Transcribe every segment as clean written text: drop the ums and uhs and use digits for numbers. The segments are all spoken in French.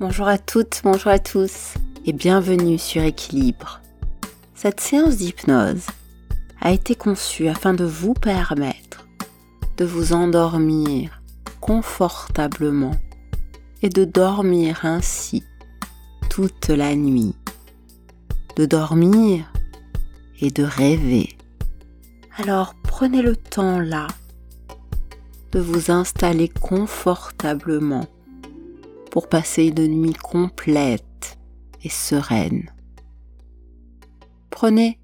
Bonjour à toutes, bonjour à tous et bienvenue sur Équilibre. Cette séance d'hypnose a été conçue afin de vous permettre de vous endormir confortablement et de dormir ainsi toute la nuit, de dormir et de rêver. Alors prenez le temps là de vous installer confortablement pour passer une nuit complète et sereine. Prenez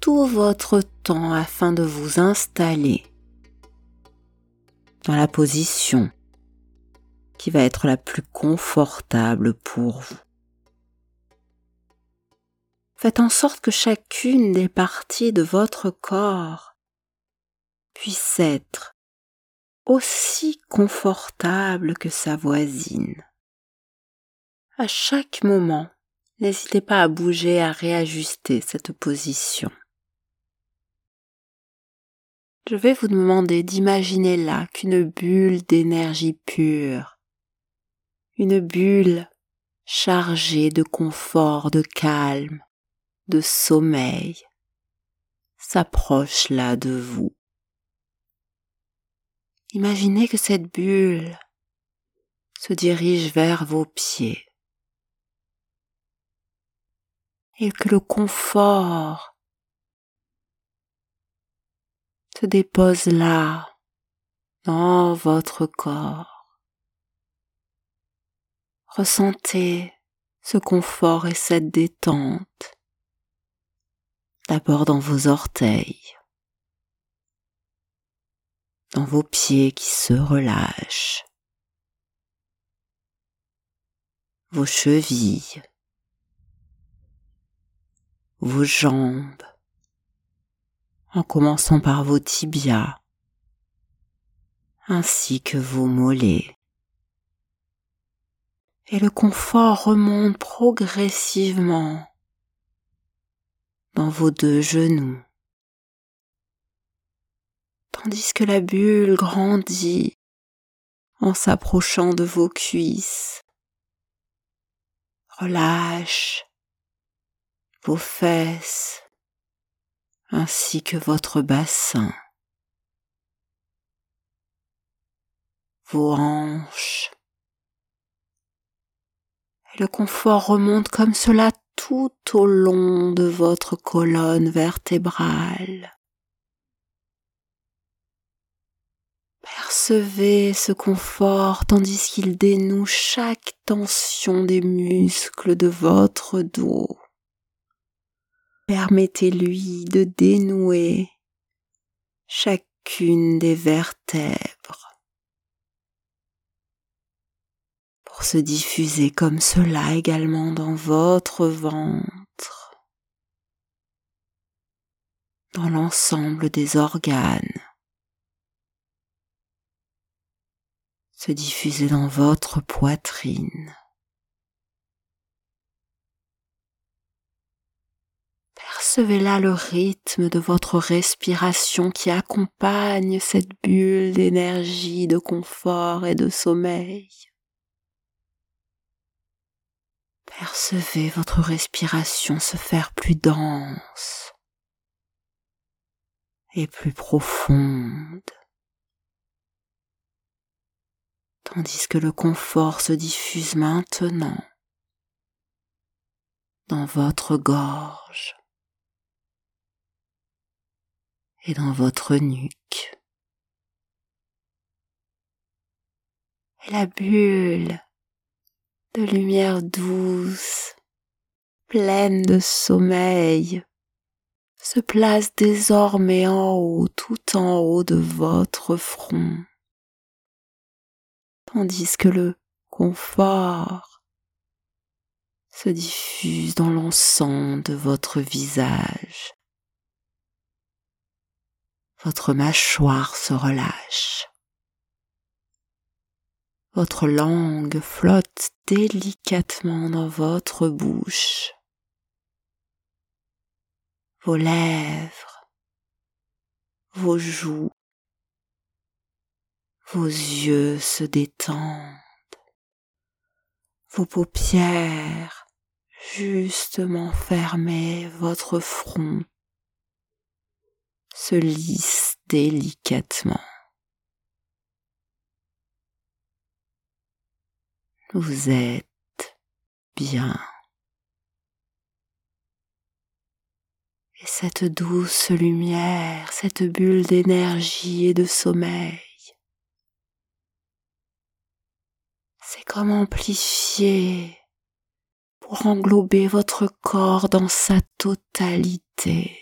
tout votre temps afin de vous installer dans la position qui va être la plus confortable pour vous. Faites en sorte que chacune des parties de votre corps puisse être aussi confortable que sa voisine. À chaque moment, n'hésitez pas à bouger, à réajuster cette position. Je vais vous demander d'imaginer là qu'une bulle d'énergie pure, une bulle chargée de confort, de calme, de sommeil, s'approche là de vous. Imaginez que cette bulle se dirige vers vos pieds et que le confort se dépose là, dans votre corps. Ressentez ce confort et cette détente, d'abord dans vos orteils, dans vos pieds qui se relâchent, vos chevilles, vos jambes, en commençant par vos tibias, ainsi que vos mollets. Et le confort remonte progressivement dans vos deux genoux, tandis que la bulle grandit en s'approchant de vos cuisses. Relâche vos fesses ainsi que votre bassin, vos hanches. Et le confort remonte comme cela tout au long de votre colonne vertébrale. Percevez ce confort tandis qu'il dénoue chaque tension des muscles de votre dos. Permettez-lui de dénouer chacune des vertèbres pour se diffuser comme cela également dans votre ventre, dans l'ensemble des organes. Se diffuser dans votre poitrine. Percevez là le rythme de votre respiration qui accompagne cette bulle d'énergie, de confort et de sommeil. Percevez votre respiration se faire plus dense et plus profonde, tandis que le confort se diffuse maintenant dans votre gorge et dans votre nuque. Et la bulle de lumière douce, pleine de sommeil, se place désormais en haut, tout en haut de votre front, tandis que le confort se diffuse dans l'ensemble de votre visage. Votre mâchoire se relâche. Votre langue flotte délicatement dans votre bouche. Vos lèvres, vos joues, vos yeux se détendent, vos paupières justement fermées, votre front se lisse délicatement. Vous êtes bien. Et cette douce lumière, cette bulle d'énergie et de sommeil, c'est comme amplifiée pour englober votre corps dans sa totalité.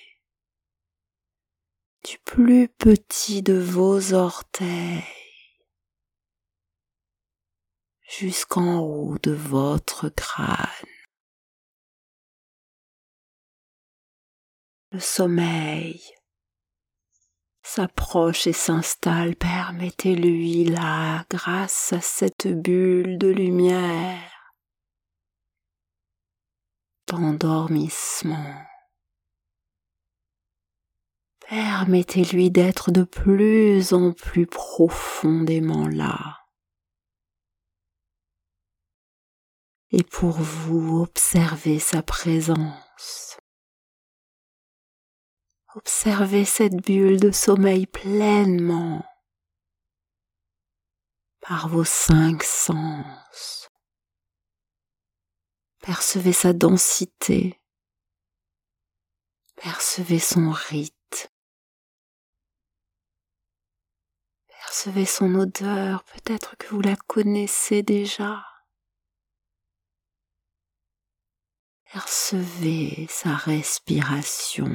Du plus petit de vos orteils jusqu'en haut de votre crâne. Le sommeil s'approche et s'installe, permettez-lui là, grâce à cette bulle de lumière, d'endormissement. Permettez-lui d'être de plus en plus profondément là. Et pour vous, observez sa présence. Observez cette bulle de sommeil pleinement par vos 5 sens. Percevez sa densité. Percevez son rythme. Percevez son odeur, peut-être que vous la connaissez déjà. Percevez sa respiration,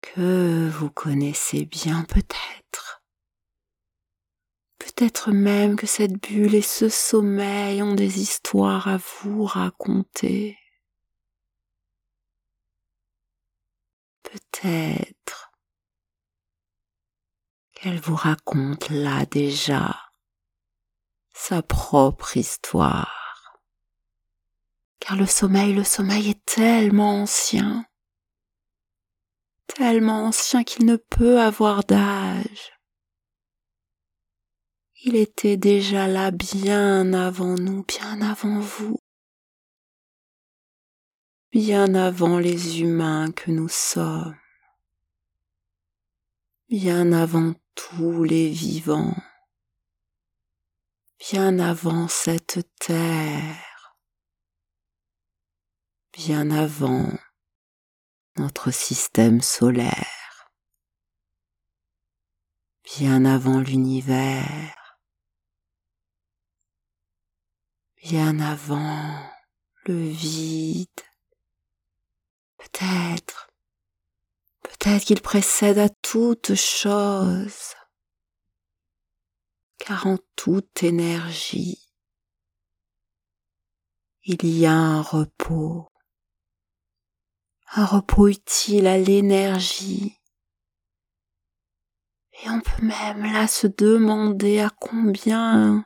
que vous connaissez bien peut-être. Peut-être même que cette bulle et ce sommeil ont des histoires à vous raconter. Peut-être qu'elle vous raconte là déjà sa propre histoire. Car le sommeil est tellement ancien qu'il ne peut avoir d'âge. Il était déjà là bien avant nous, bien avant vous, bien avant les humains que nous sommes, bien avant tous les vivants, bien avant cette terre. Bien avant notre système solaire, bien avant l'univers, bien avant le vide. Peut-être qu'il précède à toute chose, car en toute énergie, il y a un repos. Un repos utile à l'énergie. Et on peut même là se demander à combien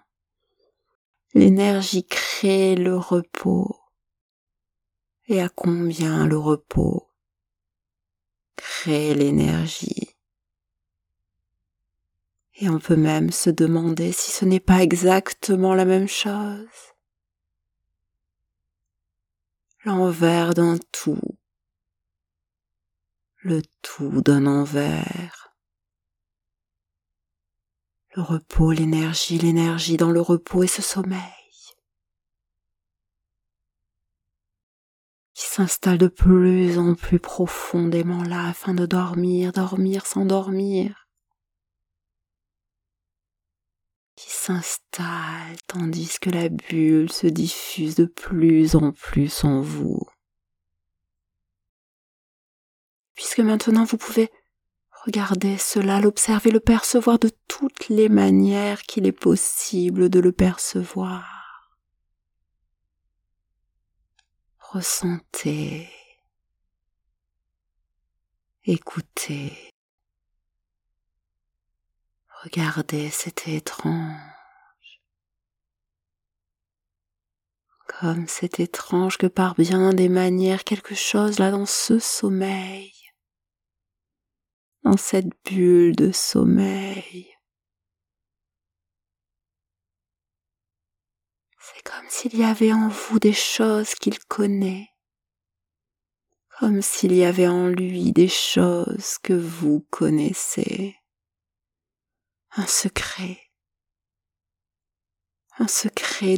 l'énergie crée le repos et à combien le repos crée l'énergie. Et on peut même se demander si ce n'est pas exactement la même chose. L'envers d'un tout. Le tout d'un envers. Le repos, l'énergie dans le repos et ce sommeil qui s'installe de plus en plus profondément là afin de dormir, s'endormir. Qui s'installe tandis que la bulle se diffuse de plus en plus en vous. Puisque maintenant vous pouvez regarder cela, l'observer, le percevoir de toutes les manières qu'il est possible de le percevoir. Ressentez, écoutez, regardez, c'était étrange. Comme c'est étrange que par bien des manières, quelque chose là dans ce sommeil, dans cette bulle de sommeil, C'est comme s'il y avait en vous des choses qu'il connaît, comme s'il y avait en lui des choses que vous connaissez. Un secret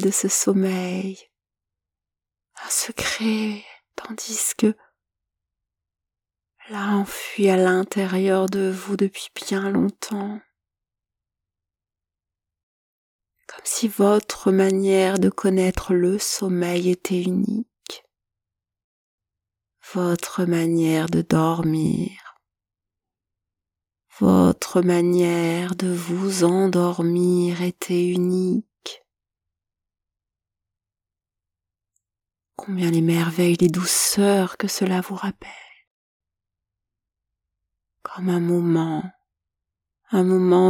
de ce sommeil, un secret, tandis que là enfui à l'intérieur de vous depuis bien longtemps. Comme si votre manière de connaître le sommeil était unique, votre manière de dormir, votre manière de vous endormir était unique. Combien les merveilles, les douceurs que cela vous rappelle, comme un moment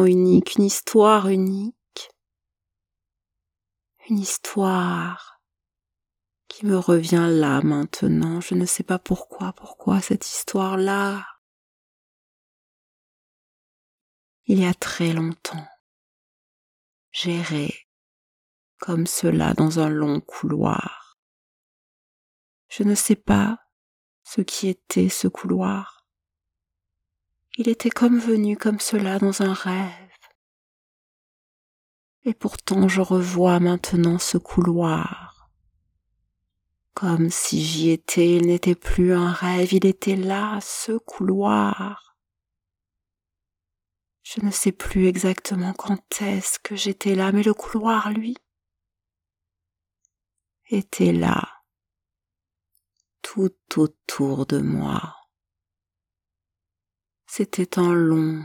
unique, une histoire unique. Une histoire qui me revient là maintenant, je ne sais pas pourquoi cette histoire-là. Il y a très longtemps, j'errais comme cela dans un long couloir. Je ne sais pas ce qui était ce couloir. Il était comme venu comme cela dans un rêve. Et pourtant je revois maintenant ce couloir. Comme si j'y étais, il n'était plus un rêve, il était là, ce couloir. Je ne sais plus exactement quand est-ce que j'étais là, mais le couloir, lui, était là, tout autour de moi. C'était un long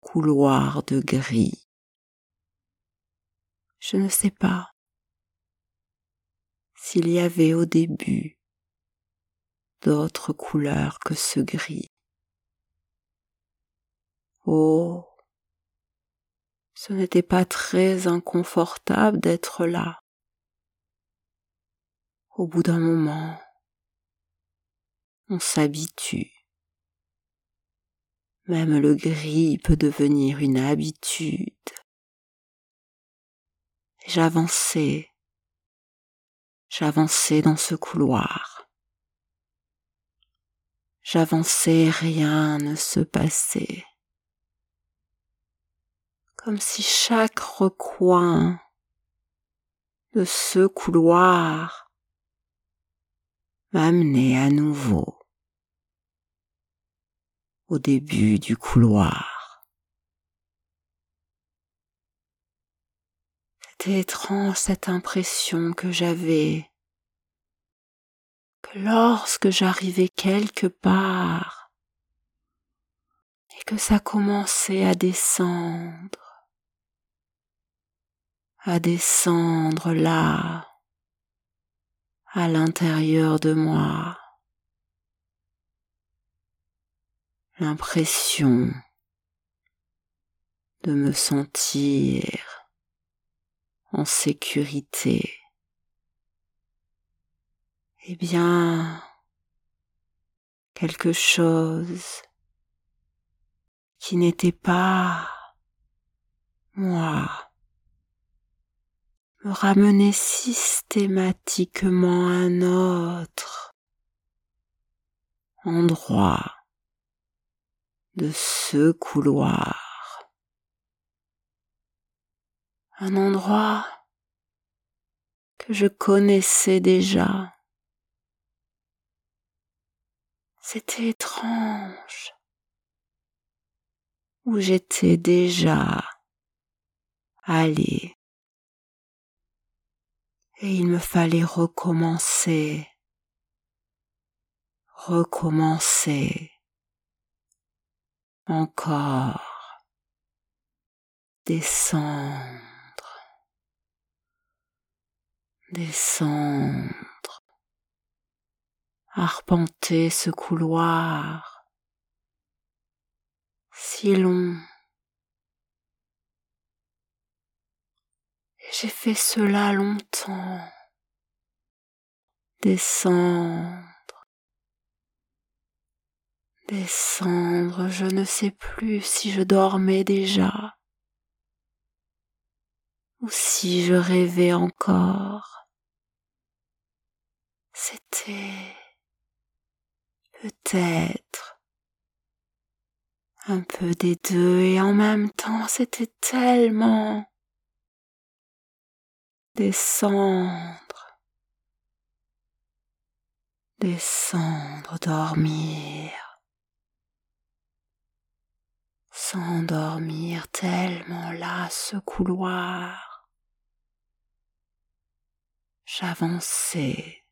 couloir de gris. Je ne sais pas s'il y avait au début d'autres couleurs que ce gris. Oh, ce n'était pas très inconfortable d'être là. Au bout d'un moment, on s'habitue. Même le gris peut devenir une habitude. J'avançais dans ce couloir. J'avançais, rien ne se passait. Comme si chaque recoin de ce couloir m'amenait à nouveau au début du couloir. C'était étrange cette impression que j'avais, que lorsque j'arrivais quelque part et que ça commençait à descendre là, à l'intérieur de moi, l'impression de me sentir en sécurité. Eh bien, quelque chose qui n'était pas moi me ramenait systématiquement à un autre endroit de ce couloir. Un endroit que je connaissais déjà. C'était étrange, où j'étais déjà allée. Et il me fallait recommencer, encore, descendre, arpenter ce couloir si long. Et j'ai fait cela longtemps, descendre, je ne sais plus si je dormais déjà ou si je rêvais encore. C'était peut-être un peu des deux et en même temps c'était tellement descendre, dormir, s'endormir tellement là ce couloir. J'avançais.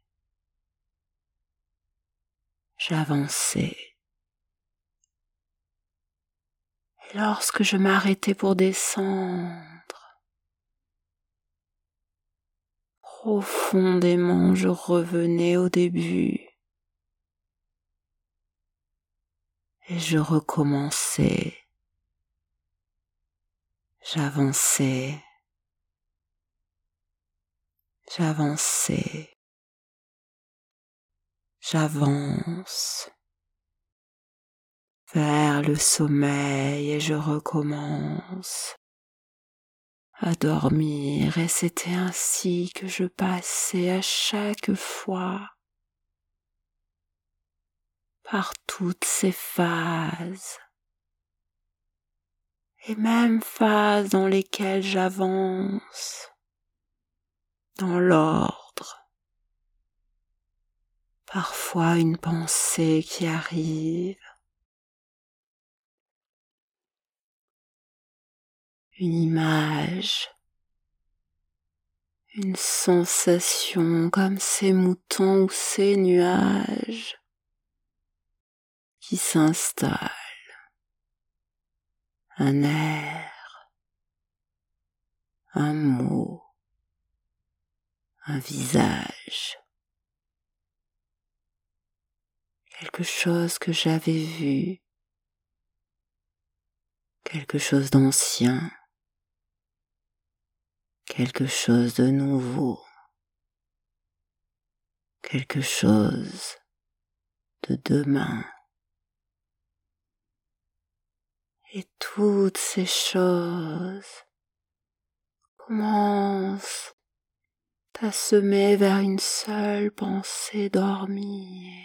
Et lorsque je m'arrêtais pour descendre, profondément je revenais au début et je recommençais. J'avançais. J'avance vers le sommeil et je recommence à dormir. Et c'était ainsi que je passais à chaque fois par toutes ces phases. Et même phases dans lesquelles j'avance dans l'ordre. Parfois une pensée qui arrive, une image, une sensation comme ces moutons ou ces nuages qui s'installent, un air, un mot, un visage. Quelque chose que j'avais vu, quelque chose d'ancien, quelque chose de nouveau, quelque chose de demain. Et toutes ces choses commencent à semer vers une seule pensée, dormir.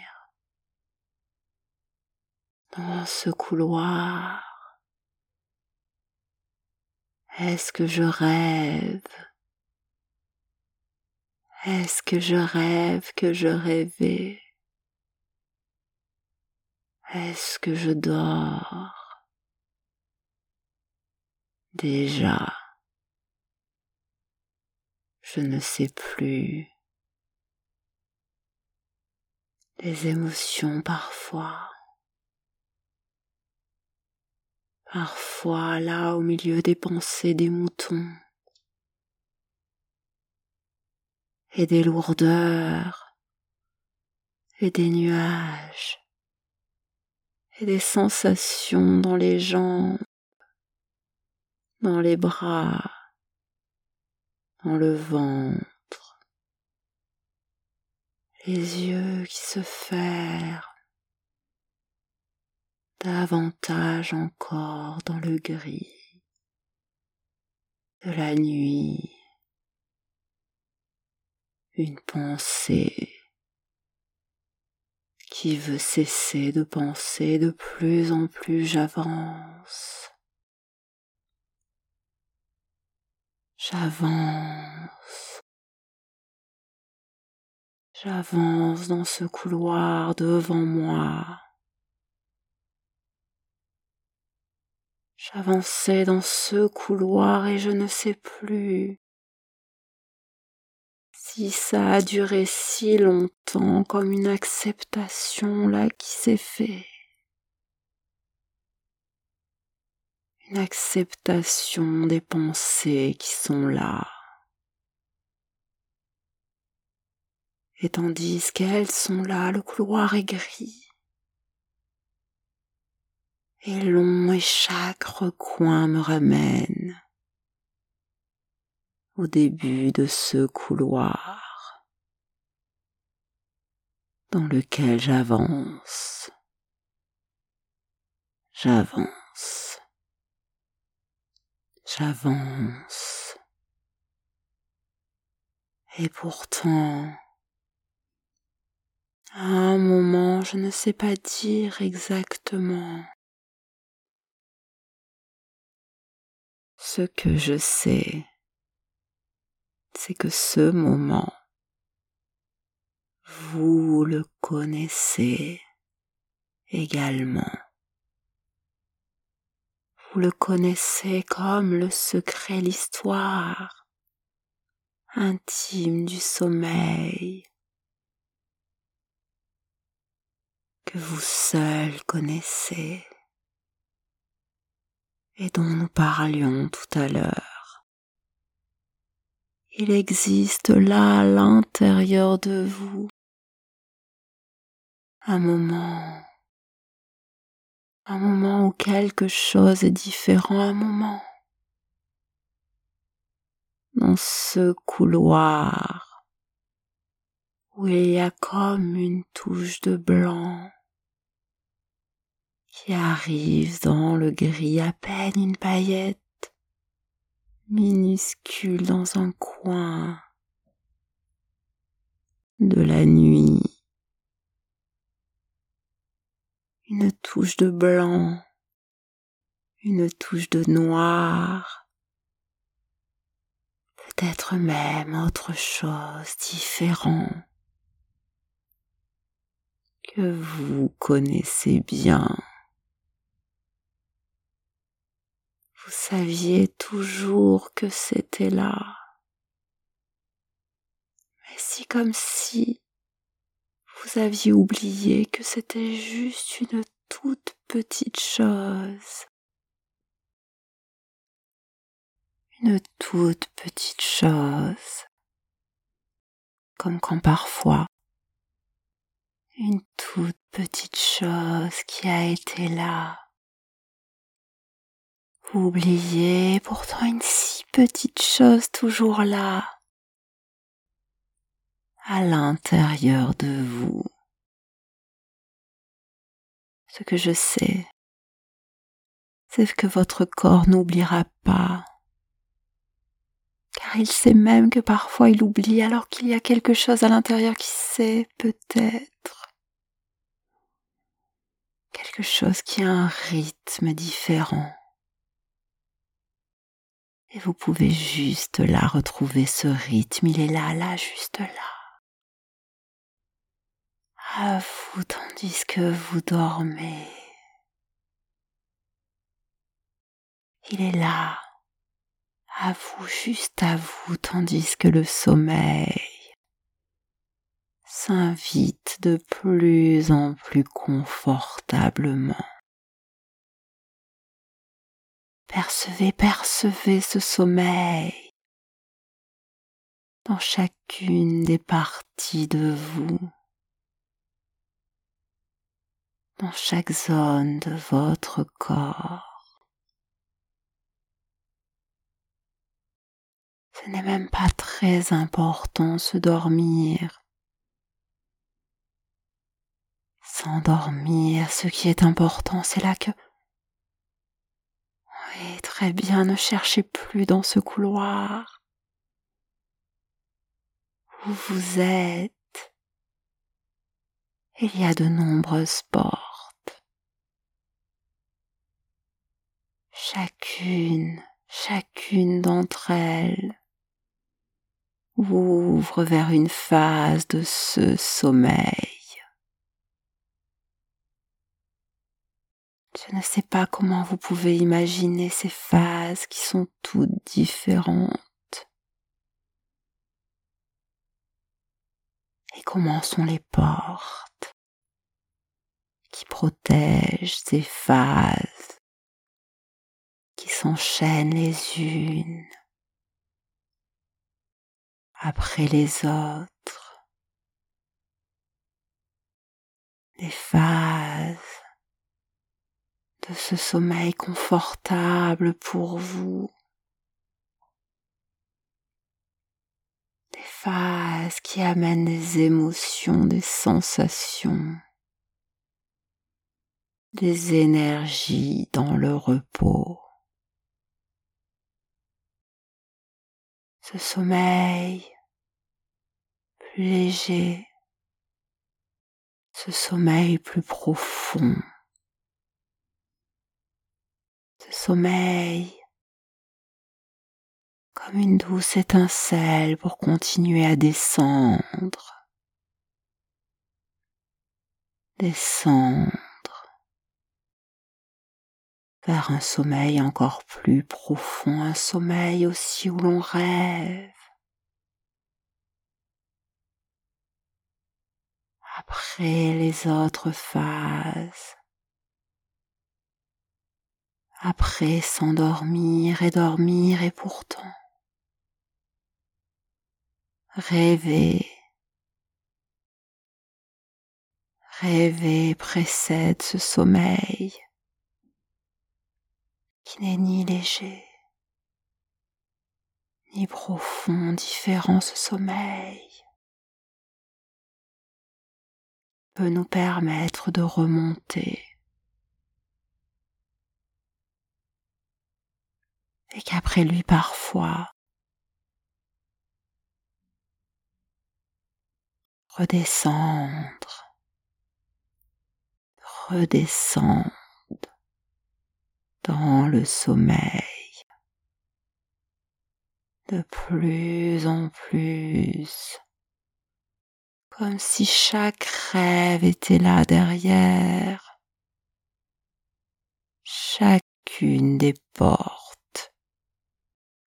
Dans ce couloir, est-ce que je rêve? Est-ce que je rêve que je rêvais? Est-ce que je dors? Déjà, je ne sais plus. Les émotions Parfois, là, au milieu des pensées des moutons et des lourdeurs et des nuages et des sensations dans les jambes, dans les bras, dans le ventre, les yeux qui se ferment. Davantage encore dans le gris de la nuit, une pensée qui veut cesser de penser. De plus en plus j'avance dans ce couloir devant moi. J'avançais dans ce couloir et je ne sais plus si ça a duré si longtemps, comme une acceptation là qui s'est faite. Une acceptation des pensées qui sont là. Et tandis qu'elles sont là, le couloir est gris. Et long, et chaque recoin me ramène au début de ce couloir dans lequel j'avance. Et pourtant, à un moment, je ne sais pas dire exactement. Ce que je sais, c'est que ce moment, vous le connaissez également. Vous le connaissez comme le secret, l'histoire intime du sommeil que vous seul connaissez et dont nous parlions tout à l'heure. Il existe là à l'intérieur de vous un moment où quelque chose est différent, un moment dans ce couloir où il y a comme une touche de blanc qui arrive dans le gris, à peine une paillette minuscule dans un coin de la nuit. Une touche de blanc, une touche de noir, peut-être même autre chose différent que vous connaissez bien. Vous saviez toujours que c'était là, mais c'est comme si vous aviez oublié que c'était juste une toute petite chose. Une toute petite chose. Comme quand parfois, une toute petite chose qui a été là. Vous oubliez pourtant une si petite chose toujours là. À l'intérieur de vous. Ce que je sais, c'est que votre corps n'oubliera pas, car il sait même que parfois il oublie alors qu'il y a quelque chose à l'intérieur qui sait peut-être, quelque chose qui a un rythme différent. Et vous pouvez juste là retrouver ce rythme, il est là, juste là. À vous tandis que vous dormez. Il est là, à vous, juste à vous, tandis que le sommeil s'invite de plus en plus confortablement. Percevez ce sommeil dans chacune des parties de vous. Dans chaque zone de votre corps. Ce n'est même pas très important se dormir. S'endormir, ce qui est important, c'est là que... Oui, très bien, ne cherchez plus dans ce couloir. Où vous êtes, il y a de nombreuses portes. Chacune d'entre elles ouvre vers une phase de ce sommeil. Je ne sais pas comment vous pouvez imaginer ces phases qui sont toutes différentes. Et comment sont les portes qui protègent ces phases qui s'enchaînent les unes après les autres, des phases de ce sommeil confortable pour vous, des phases qui amènent des émotions, des sensations, des énergies dans le repos. Ce sommeil plus léger, ce sommeil plus profond, ce sommeil comme une douce étincelle pour continuer à descendre, vers un sommeil encore plus profond, un sommeil aussi où l'on rêve. Après les autres phases, après s'endormir et dormir et pourtant rêver. Rêver précède ce sommeil qui n'est ni léger, ni profond, différent. Ce sommeil peut nous permettre de remonter. Et qu'après lui, parfois, redescendre dans le sommeil de plus en plus, comme si chaque rêve était là derrière, chacune des portes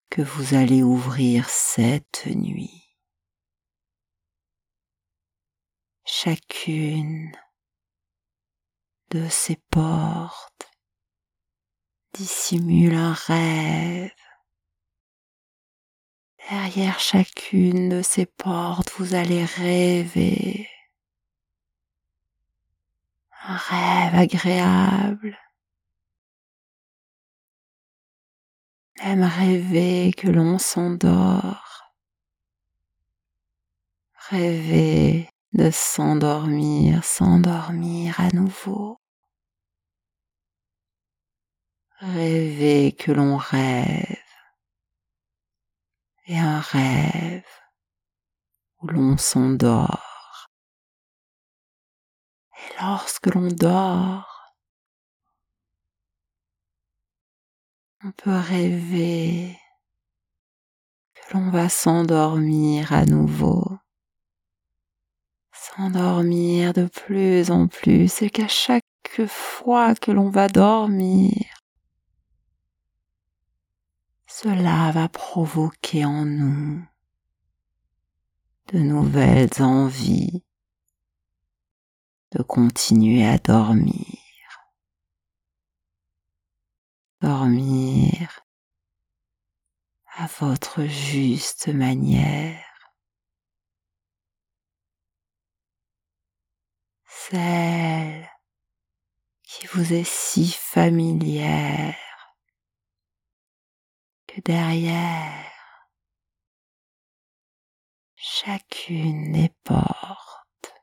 que vous allez ouvrir cette nuit. Chacune de ces portes dissimule un rêve. Derrière chacune de ces portes, vous allez rêver. Un rêve agréable. Même rêver que l'on s'endort. Rêver de s'endormir à nouveau. Rêver que l'on rêve, et un rêve où l'on s'endort. Et lorsque l'on dort, on peut rêver que l'on va s'endormir à nouveau. S'endormir de plus en plus, et qu'à chaque fois que l'on va dormir, cela va provoquer en nous de nouvelles envies de continuer à dormir. Dormir à votre juste manière. Celle qui vous est si familière que derrière chacune des portes,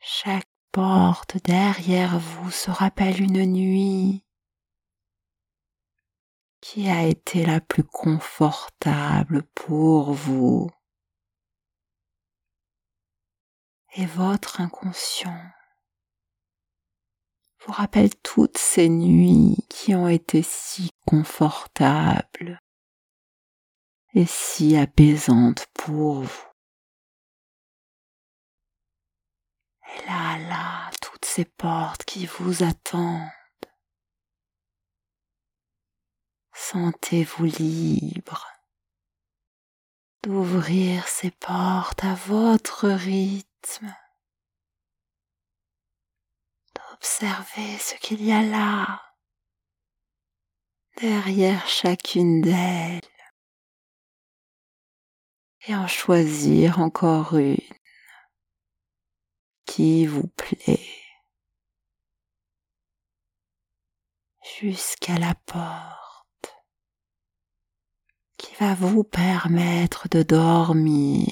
chaque porte derrière vous se rappelle une nuit qui a été la plus confortable pour vous. Et votre inconscient vous rappelle toutes ces nuits qui ont été si confortables et si apaisantes pour vous. Et là, toutes ces portes qui vous attendent. Sentez-vous libre d'ouvrir ces portes à votre rythme. D'observer ce qu'il y a là, derrière chacune d'elles, et en choisir encore une qui vous plaît, jusqu'à la porte qui va vous permettre de dormir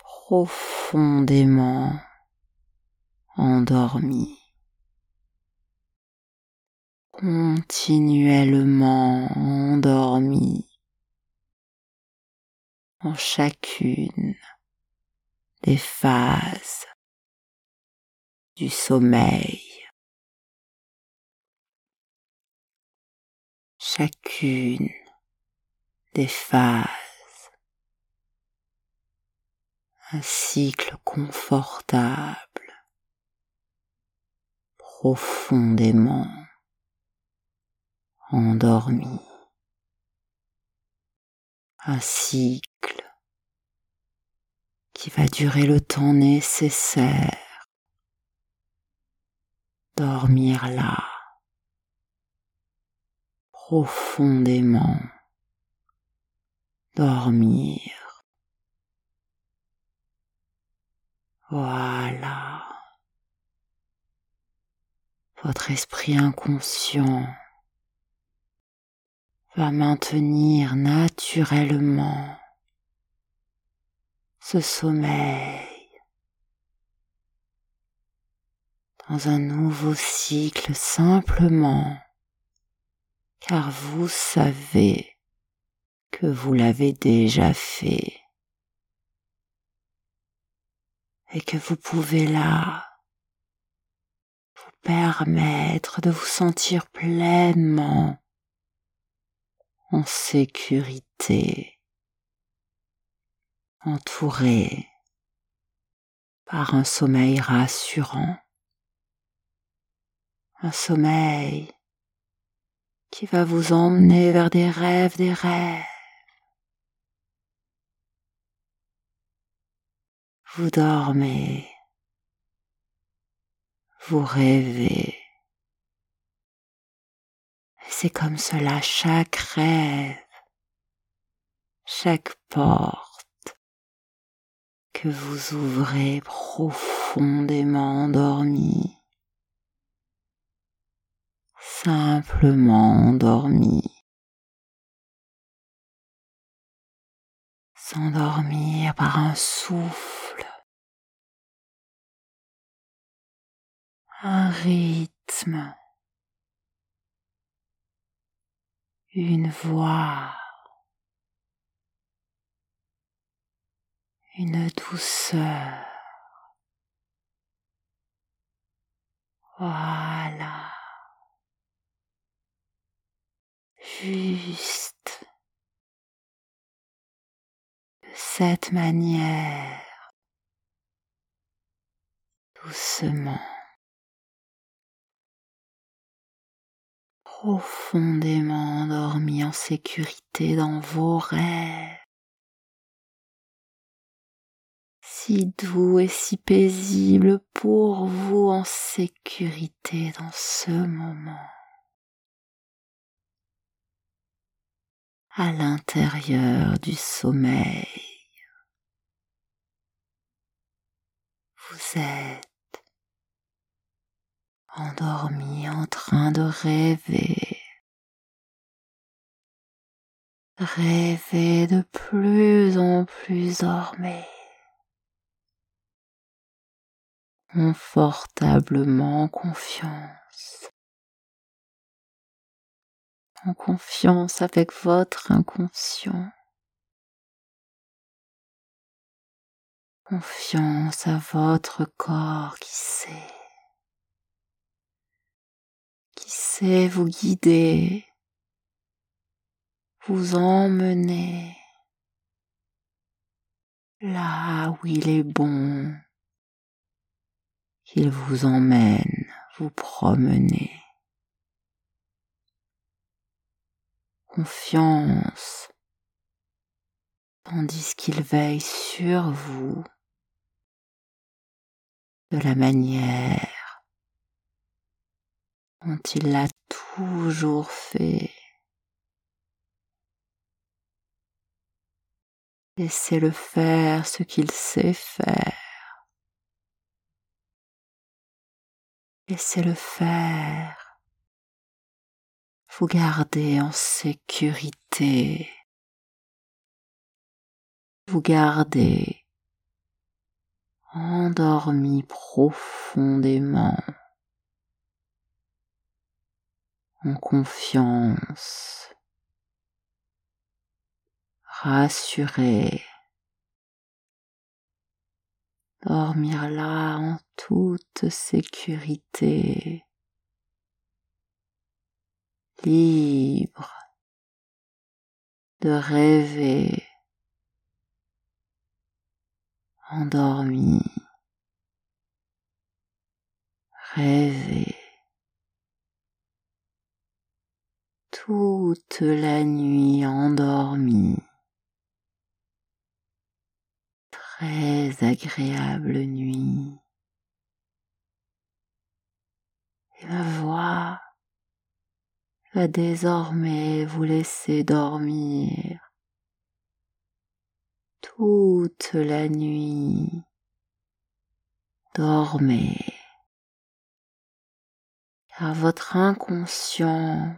profondément endormi, continuellement endormi, en chacune des phases du sommeil. Chacune des phases, un cycle confortable, profondément endormi, un cycle qui va durer le temps nécessaire, dormir là, profondément, dormir. Voilà, votre esprit inconscient va maintenir naturellement ce sommeil dans un nouveau cycle simplement, car vous savez que vous l'avez déjà fait et que vous pouvez là vous permettre de vous sentir pleinement en sécurité, entouré par un sommeil rassurant, un sommeil qui va vous emmener vers des rêves. Vous dormez, vous rêvez. Et c'est comme cela, chaque rêve, chaque porte que vous ouvrez profondément endormi, simplement endormi. S'endormir par un souffle, un rythme, une voix, une douceur. Voilà. Juste de cette manière, doucement, profondément endormi en sécurité dans vos rêves, si doux et si paisible pour vous, en sécurité dans ce moment. À l'intérieur du sommeil, vous êtes endormi en train de rêver. Rêver de plus en plus, dormez confortablement, en confiance avec votre inconscient, confiance à votre corps qui sait vous guider, vous emmener là où il est bon qu'il vous emmène, vous promener. Confiance, tandis qu'il veille sur vous de la manière dont il l'a toujours fait. Laissez-le faire ce qu'il sait faire. Laissez-le faire. Vous gardez en sécurité, vous gardez endormi profondément, en confiance, rassuré. dormir là en toute sécurité, libre de rêver, endormi, rêver toute la nuit, endormi. Très agréable nuit. Et ma voix va désormais vous laisser dormir toute la nuit. Dormez, car votre inconscient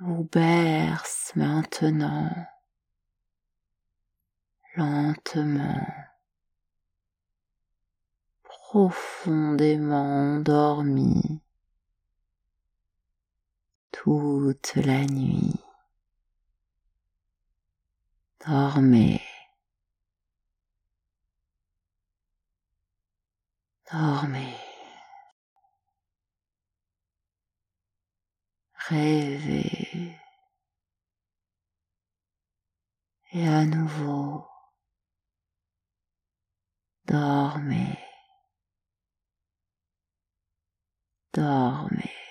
vous berce maintenant. Lentement, profondément endormi, toute la nuit. Dormez, dormez, rêvez, et à nouveau, dormez, dormez.